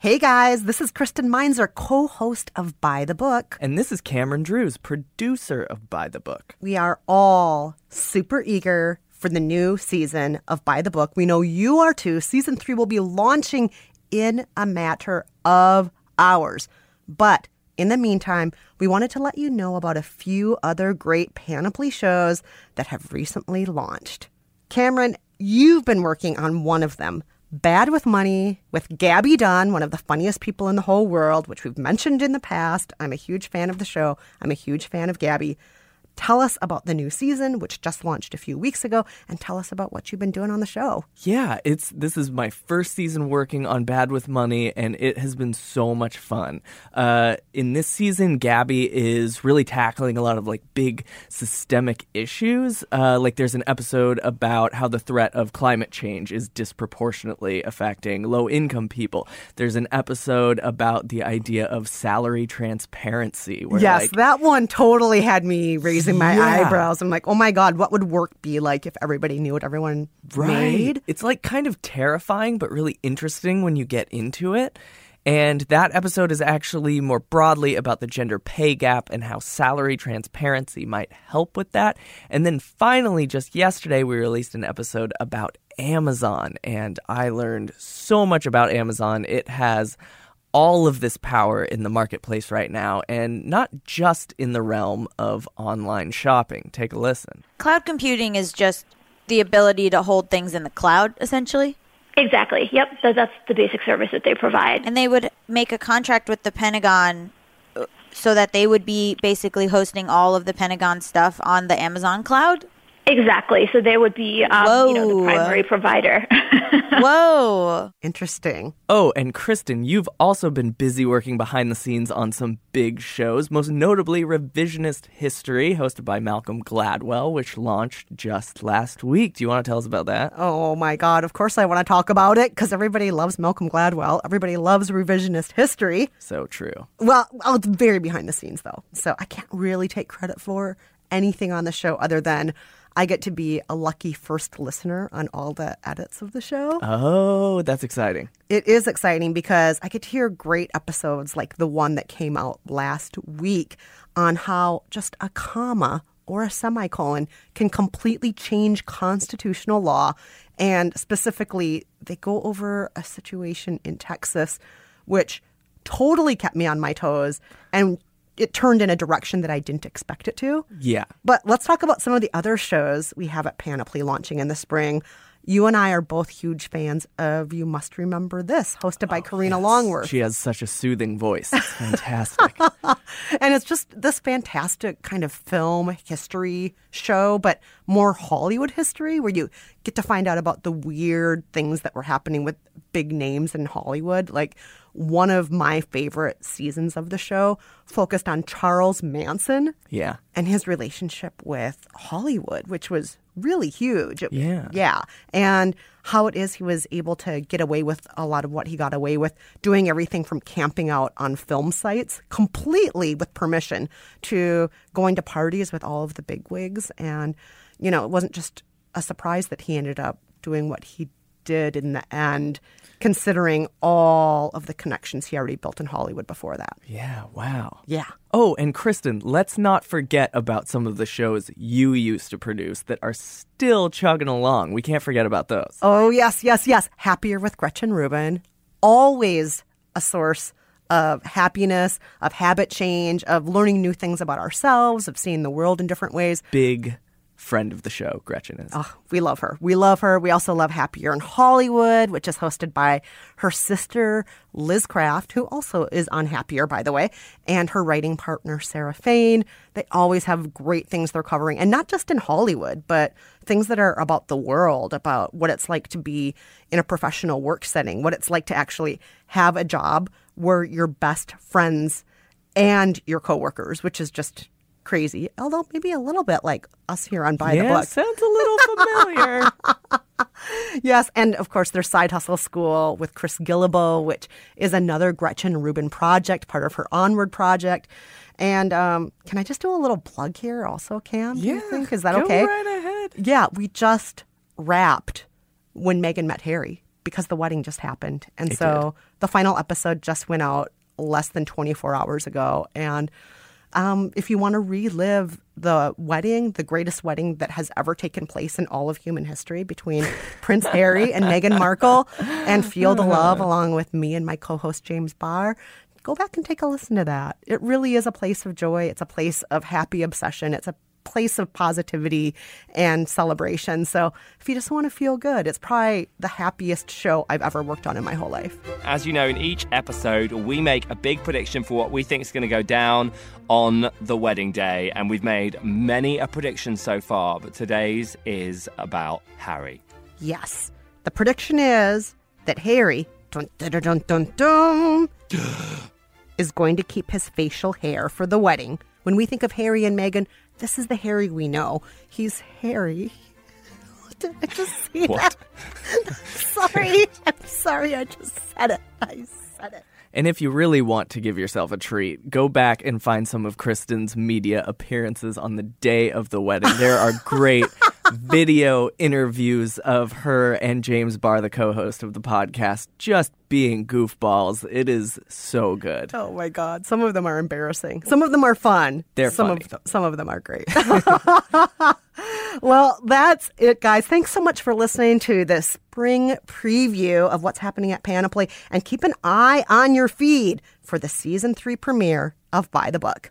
Hey guys, this is Kristen Meinzer, co-host of By the Book. And this is Cameron Drews, producer of By the Book. We are all super eager for the new season of By the Book. We know you are too. Season 3 will be launching in a matter of hours. But in the meantime, we wanted to let you know about a few other great Panoply shows that have recently launched. Cameron, you've been working on one of them. Bad with Money with Gabby Dunn, one of the funniest people in the whole world, which we've mentioned in the past. I'm a huge fan of the show. I'm a huge fan of Gabby. Tell us about the new season, which just launched a few weeks ago, and tell us about what you've been doing on the show. Yeah, this is my first season working on Bad with Money, and it has been so much fun. In this season, Gabby is really tackling a lot of big systemic issues. There's an episode about how the threat of climate change is disproportionately affecting low-income people. There's an episode about the idea of salary transparency. Where, yes, that one totally had me raising my eyebrows. I'm like, oh my God, what would work be like if everybody knew what everyone made? It's kind of terrifying, but really interesting when you get into it. And that episode is actually more broadly about the gender pay gap and how salary transparency might help with that. And then finally, just yesterday, we released an episode about Amazon. And I learned so much about Amazon. It has all of this power in the marketplace right now, and not just in the realm of online shopping. Take a listen. Cloud computing is just the ability to hold things in the cloud, essentially? Exactly. Yep. So that's the basic service that they provide. And they would make a contract with the Pentagon so that they would be basically hosting all of the Pentagon stuff on the Amazon cloud? Exactly. So they would be the primary provider. Whoa. Interesting. Oh, and Kristen, you've also been busy working behind the scenes on some big shows, most notably Revisionist History, hosted by Malcolm Gladwell, which launched just last week. Do you want to tell us about that? Oh, my God. Of course I want to talk about it, because everybody loves Malcolm Gladwell. Everybody loves Revisionist History. So true. Well, it's very behind the scenes, though. So I can't really take credit for anything on the show other than I get to be a lucky first listener on all the edits of the show. Oh, that's exciting. It is exciting because I get to hear great episodes like the one that came out last week on how just a comma or a semicolon can completely change constitutional law. And specifically, they go over a situation in Texas, which totally kept me on my toes, and it turned in a direction that I didn't expect it to. Yeah. But let's talk about some of the other shows we have at Panoply launching in the spring. You and I are both huge fans of You Must Remember This, hosted by Karina Longworth. She has such a soothing voice. It's fantastic. And it's just this fantastic kind of film history show, but more Hollywood history, where you get to find out about the weird things that were happening with big names in Hollywood. Like, one of my favorite seasons of the show focused on Charles Manson and his relationship with Hollywood, which was really huge. Yeah. And how it is he was able to get away with a lot of what he got away with, doing everything from camping out on film sites completely with permission to going to parties with all of the bigwigs. And, you know, it wasn't just a surprise that he ended up doing what he did in the end, considering all of the connections he already built in Hollywood before that. Yeah, wow. Yeah. Oh, and Kristen, let's not forget about some of the shows you used to produce that are still chugging along. We can't forget about those. Oh, yes. Happier with Gretchen Rubin. Always a source of happiness, of habit change, of learning new things about ourselves, of seeing the world in different ways. Big friend of the show, Gretchen is. Oh, we love her. We also love Happier in Hollywood, which is hosted by her sister, Liz Craft, who also is on Happier, by the way, and her writing partner, Sarah Fain. They always have great things they're covering, and not just in Hollywood, but things that are about the world, about what it's like to be in a professional work setting, what it's like to actually have a job where your best friends and your coworkers, which is just crazy, although maybe a little bit like us here on By the Book. Sounds a little familiar. Yes, and of course there's Side Hustle School with Chris Guillebeau, which is another Gretchen Rubin project, part of her Onward project. And can I just do a little plug here also, Cam? Yeah. Do you think? Is that okay? Go right ahead. Yeah, we just wrapped When Meghan Met Harry because the wedding just happened. And the final episode just went out less than 24 hours ago. And if you want to relive the wedding, the greatest wedding that has ever taken place in all of human history between Prince Harry and Meghan Markle, and feel the love along with me and my co-host James Barr, go back and take a listen to that. It really is a place of joy. It's a place of happy obsession. It's a place of positivity and celebration. So if you just want to feel good, it's probably the happiest show I've ever worked on in my whole life. As you know, in each episode, we make a big prediction for what we think is going to go down on the wedding day. And we've made many a prediction so far, but today's is about Harry. Yes. The prediction is that Harry is going to keep his facial hair for the wedding. When we think of Harry and Meghan, this is the Harry we know. He's Harry. Did I just see what? That? Sorry. I'm sorry. I just said it. And if you really want to give yourself a treat, go back and find some of Kristen's media appearances on the day of the wedding. There are great video interviews of her and James Barr, the co-host of the podcast, just being goofballs. It is so good. Oh my God. Some of them are embarrassing. Some of them are fun. They're funny. Some of them are great. Well, that's it, guys. Thanks so much for listening to this spring preview of what's happening at Panoply. And keep an eye on your feed for the season 3 premiere of By the Book.